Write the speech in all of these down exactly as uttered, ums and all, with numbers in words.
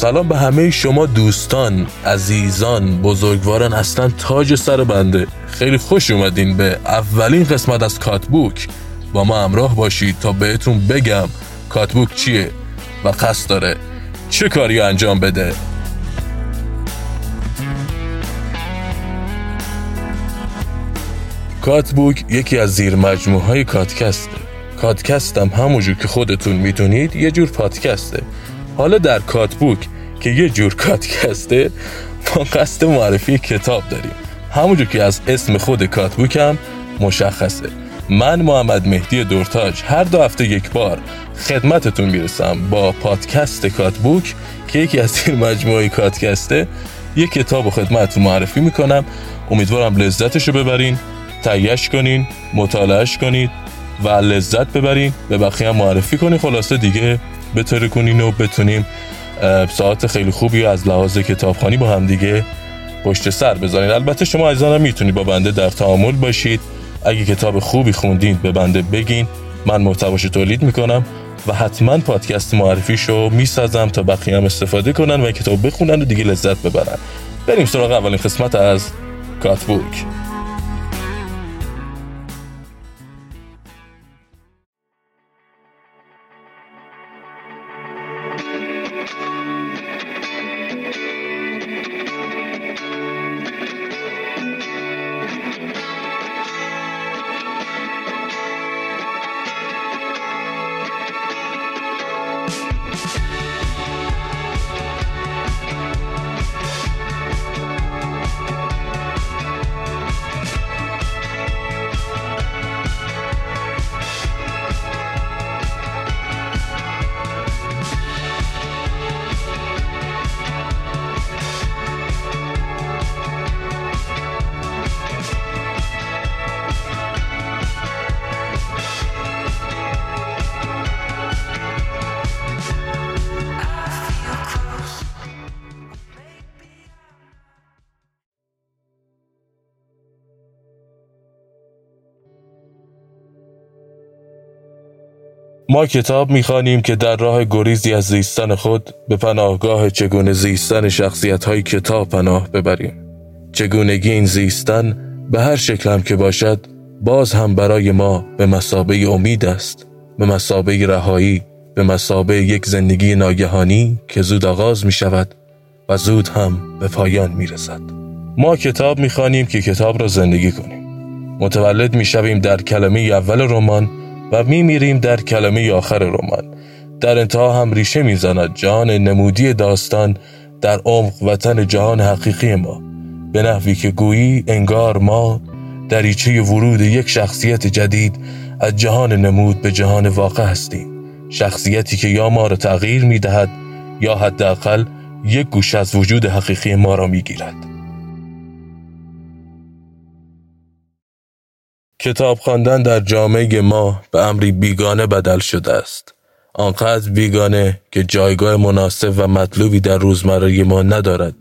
سلام به همه شما دوستان، عزیزان، بزرگواران، اصلا تاج سر بنده. خیلی خوش اومدین به اولین قسمت از کاتبوک. با ما همراه باشید تا بهتون بگم کاتبوک چیه و قصد داره چه کاری انجام بده. کاتبوک یکی از زیر مجموعه های کاتکسته. کاتکست هم همونجور که خودتون میدونید یه جور پادکسته. حالا در کاتبوک که یه جور کاتکسته ما قصد معرفی کتاب داریم، همونجور که از اسم خود کاتبوک هم مشخصه. من محمد مهدی دورتاج هر دو هفته یک بار خدمتتون میرسم با پادکست کاتبوک که یکی از زیر مجموعه کاتکسته. یک کتاب و خدمتتون معرفی میکنم، امیدوارم لذتشو ببرین، تهیه‌اش کنین، مطالعه‌اش کنید و لذت ببرین، به بقیه هم معرفی کنین، خلاصه دیگه بتره کنین و بتونیم ساعت خیلی خوبی از لحاظ کتابخوانی با هم دیگه پشت سر بذارین. البته شما عزیزان هم میتونید با بنده در تعامل باشید، اگه کتاب خوبی خوندین به بنده بگین، من محتواش تولید میکنم و حتما پادکست معرفیشو میسازم تا بقیه هم استفاده کنن و کتاب بخونن و دیگه لذت ببرن. بریم سراغ اولین قسمت از کاتبوک. ما کتاب می‌خوانیم که در راه گریزی از زیستن خود به پناهگاه چگونه زیستن شخصیت‌های کتاب پناه ببریم. چگونگی این زیستن به هر شکل هم که باشد باز هم برای ما به مثابه امید است، به مثابه رهایی، به مثابه یک زندگی ناگهانی که زود آغاز می‌شود و زود هم به پایان می‌رسد. ما کتاب می‌خوانیم که کتاب را زندگی کنیم. متولد می‌شویم در کلمه اول رمان و میمیریم در کلمه آخر رمان. در انتها هم ریشه میزند جهان نمودی داستان در عمق وطن جهان حقیقی ما، به نحوی که گویی انگار ما دریچه ورود یک شخصیت جدید از جهان نمود به جهان واقع هستیم، شخصیتی که یا ما را تغییر میدهد یا حداقل یک گوشه از وجود حقیقی ما را میگیرد. کتاب خواندن در جامعه ما به امری بیگانه بدل شده است. آنقدر بیگانه که جایگاه مناسب و مطلوبی در روزمره ما ندارد.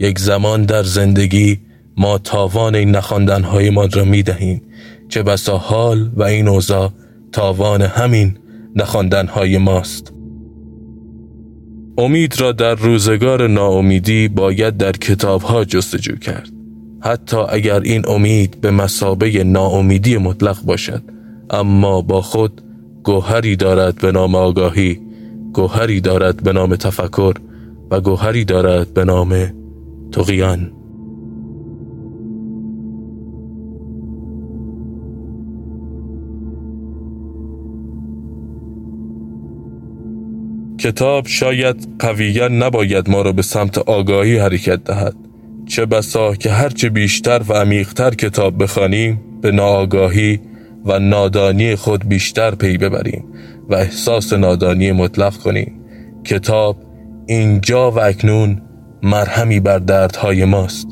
یک زمان در زندگی ما تاوان این نخواندن‌های ما را می‌دهیم، چه بسا حال و این اوضاع تاوان همین نخواندن‌های ماست. امید را در روزگار ناامیدی باید در کتاب‌ها جستجو کرد، حتی اگر این امید به مثابه ناامیدی مطلق باشد، اما با خود گوهری دارد به نام آگاهی، گوهری دارد به نام تفکر و گوهری دارد به نام طغیان. کتاب شاید قویاً نباید ما را به سمت آگاهی حرکت دهد، چه بسا که هرچه بیشتر و عمیق‌تر کتاب بخوانیم به ناآگاهی و نادانی خود بیشتر پی ببریم و احساس نادانی مطلق کنیم. کتاب اینجا و اکنون مرهمی بر دردهای ماست.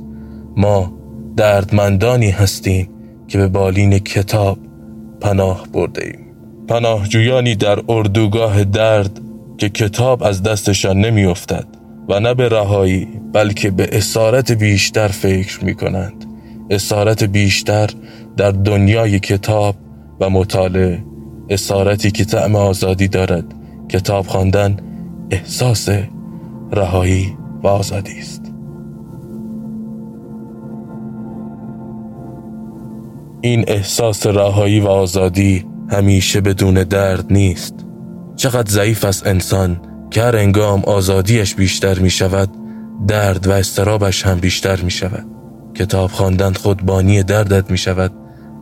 ما دردمندانی هستیم که به بالین کتاب پناه برده ایم. پناهجویانی در اردوگاه درد که کتاب از دستشان نمی افتد و نه به رهایی بلکه به اسارت بیشتر فکر می کنند، اسارت بیشتر در دنیای کتاب و مطالعه، اسارتی که طعم آزادی دارد. کتاب خواندن احساس رهایی و آزادی است. این احساس رهایی و آزادی همیشه بدون درد نیست. چقدر ضعیف است انسان که هر انگام آزادیش بیشتر می شود، درد و استرابش هم بیشتر می شود. کتاب خواندن خود بانی دردت می شود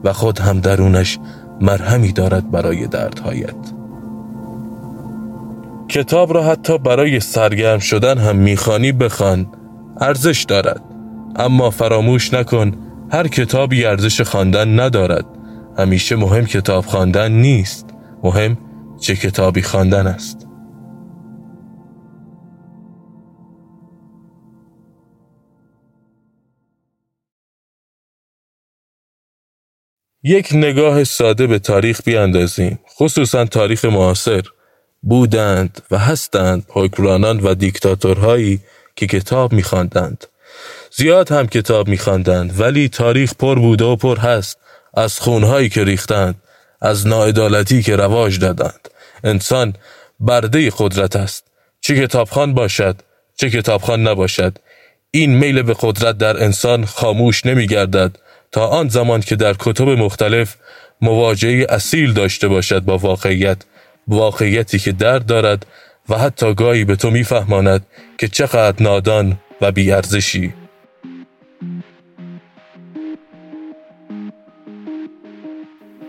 و خود هم درونش مرهمی دارد برای دردهایت. کتاب را حتی برای سرگرم شدن هم میخوانی بخوان، ارزش دارد. اما فراموش نکن هر کتابی ارزش خواندن ندارد. همیشه مهم کتاب خواندن نیست، مهم چه کتابی خواندن است. یک نگاه ساده به تاریخ بیاندازیم، خصوصا تاریخ معاصر. بودند و هستند حکمرانان و دیکتاتورهایی که کتاب می‌خواندند. زیاد هم کتاب می‌خواندند، ولی تاریخ پر بوده و پر هست از خونهایی که ریختند، از ناعدالتی که رواج دادند. انسان برده قدرت است، چه کتابخوان باشد چه کتابخوان نباشد. این میل به قدرت در انسان خاموش نمی‌گردد تا آن زمان که در کتب مختلف مواجهه اصیل داشته باشد با واقعیت، واقعیتی که درد دارد و حتی گاهی به تو میفهماند که چقدر نادان و بی‌ارزشی.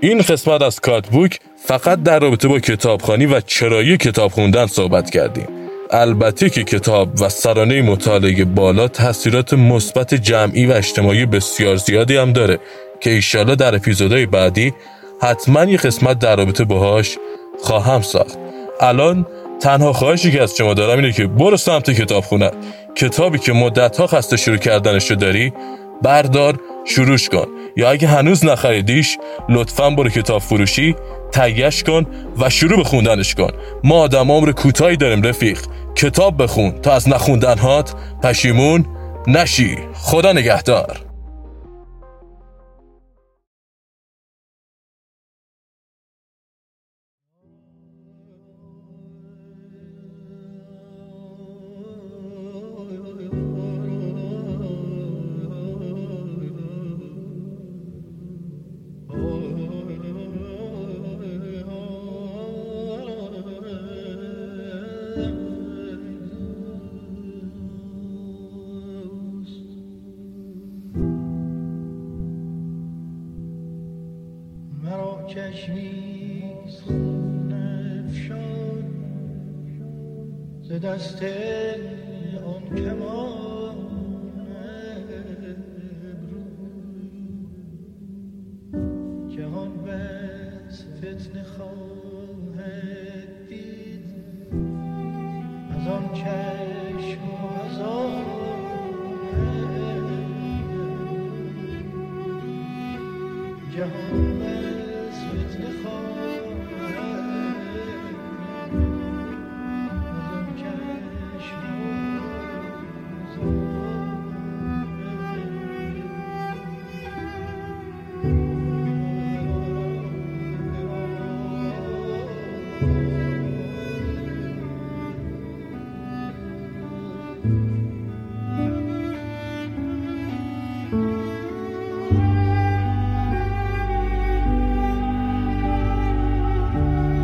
این قسمت از کاتبوک فقط در رابطه با کتابخوانی و چرایی کتاب خوندن صحبت کردیم. البته که کتاب و سرانه مطالعه بالا تاثیرات مثبت جمعی و اجتماعی بسیار زیادی هم داره که انشاءالله در اپیزودهای بعدی حتما یک قسمت در رابطه باهاش خواهم ساخت. الان تنها خواهشی که از شما دارم اینه که برو سمت کتابخونه. کتابی که مدت‌ها خسته شروع کردنش رو داری، بردار شروعش کن، یا اگه هنوز نخریدیش لطفاً برو کتاب فروشی تهیه‌اش کن و شروع به خوندنش کن. ما آدم عمر کوتاهی داریم رفیق، کتاب بخون تا از نخوندن‌هات پشیمون نشی. خدا نگهدار. کشمیز خون افشان ز دست آن کمان ابروی جهان بس فتنه خواهد دید از آن چشم و از آن جهان Thank you.